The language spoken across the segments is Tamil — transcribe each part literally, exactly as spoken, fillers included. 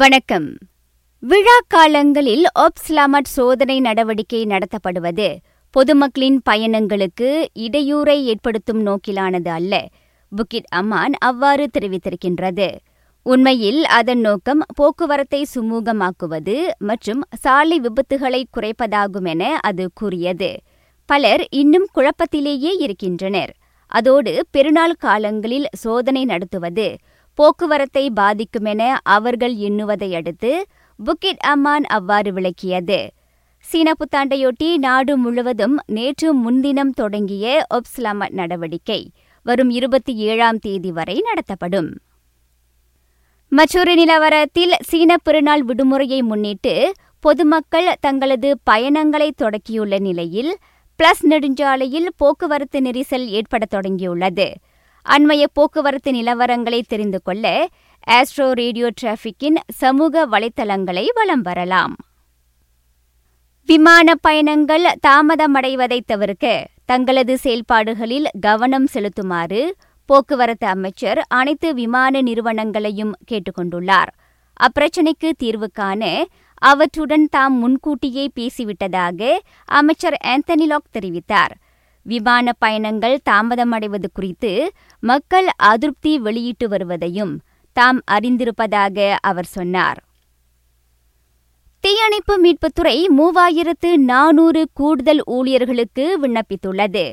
வணக்கம். விழா காலங்களில் ஒப்ஸ்லாமட் சோதனை நடவடிக்கை நடத்தப்படுவது பொதுமக்களின் பயணங்களுக்கு இடையூறை ஏற்படுத்தும் நோக்கிலானது அல்ல. புக்கிட் அமான் அவ்வாறு தெரிவித்திருக்கின்றது. உண்மையில் அதன் நோக்கம் போக்குவரத்தை சுமூகமாக்குவது மற்றும் சாலை விபத்துகளை குறைப்பதாகும் என அது கூறியது. பலர் இன்னும் குழப்பத்திலேயே இருக்கின்றனர். அதோடு பெருநாள் காலங்களில் சோதனை நடத்துவது போக்குவரத்தை பாதிக்கும் என அவர்கள் எண்ணுவதை அடுத்து புக்கிட் அமான் அவ்வாறு விளக்கியது. சீன புத்தாண்டையொட்டி நாடு முழுவதும் நேற்று முன்தினம் தொடங்கிய ஒப்ஸ்லாமட் நடவடிக்கை வரும் இருபத்தி ஏழாம் தேதி வரை நடத்தப்படும். மற்றொரு நிலவரத்தில், சீன பெருநாள் விடுமுறையை முன்னிட்டு பொதுமக்கள் தங்களது பயணங்களை தொடக்கியுள்ள நிலையில் பிளஸ் நெடுஞ்சாலையில் போக்குவரத்து நெரிசல் ஏற்பட தொடங்கியுள்ளது. அண்மைய போக்குவரத்து நிலவரங்களை தெரிந்து கொள்ள ஆஸ்ட்ரோ ரேடியோ டிராஃபிக்கின் சமூக வலைத்தளங்களை வலம் வரலாம். விமான பயணங்கள் தாமதமடைவதை தவிர்க்க தங்களது செயல்பாடுகளில் கவனம் செலுத்துமாறு போக்குவரத்து அமைச்சர் அனைத்து விமான நிறுவனங்களையும் கேட்டுக்கொண்டுள்ளார். அப்பிரச்சினைக்கு தீர்வு காண அவற்றுடன் தாம் முன்கூட்டியே பேசிவிட்டதாக அமைச்சர் அந்தனி லாக் தெரிவித்தார். விமான பயணங்கள் தாமதமடைவது குறித்து மக்கள் அதிருப்தி வெளியிட்டு வருவதையும் தாம் அறிந்திருப்பதாக அவர் சொன்னார். தீயணைப்பு மீட்புத்துறை மூவாயிரத்து நானூறு கூடுதல் ஊழியர்களுக்கு விண்ணப்பித்துள்ளது.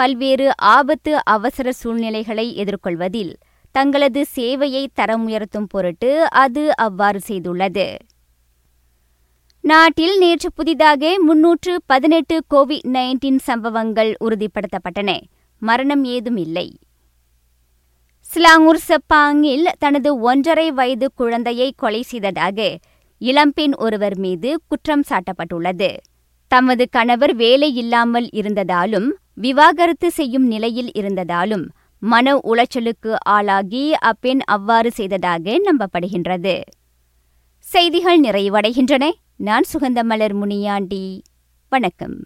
பல்வேறு ஆபத்து அவசர சூழ்நிலைகளை எதிர்கொள்வதில் தங்களது சேவையை தரமுயர்த்தும் பொருட்டு அது அவ்வாறு செய்துள்ளது. நாட்டில் நேற்று புதிதாக முன்னூற்று பதினெட்டு கோவிட் நைன்டீன் சம்பவங்கள் உறுதிப்படுத்தப்பட்டன. மரணம் ஏதும் இல்லை. ஸ்லாங்கூர் செப்பாங்கில் தனது ஒன்றரை வயது குழந்தையை கொலை செய்ததாக இளம்பெண் ஒருவர் மீது குற்றம் சாட்டப்பட்டுள்ளது. தமது கணவர் வேலை இல்லாமல் இருந்ததாலும் விவாகரத்து செய்யும் நிலையில் இருந்ததாலும் மன உளைச்சலுக்கு ஆளாகி அப்பெண் அவ்வாறு செய்ததாக நம்பப்படுகின்றது. செய்திகள் நிறைவடைகின்றன. நான் சுகந்தமலர் முனியாண்டி. வணக்கம்.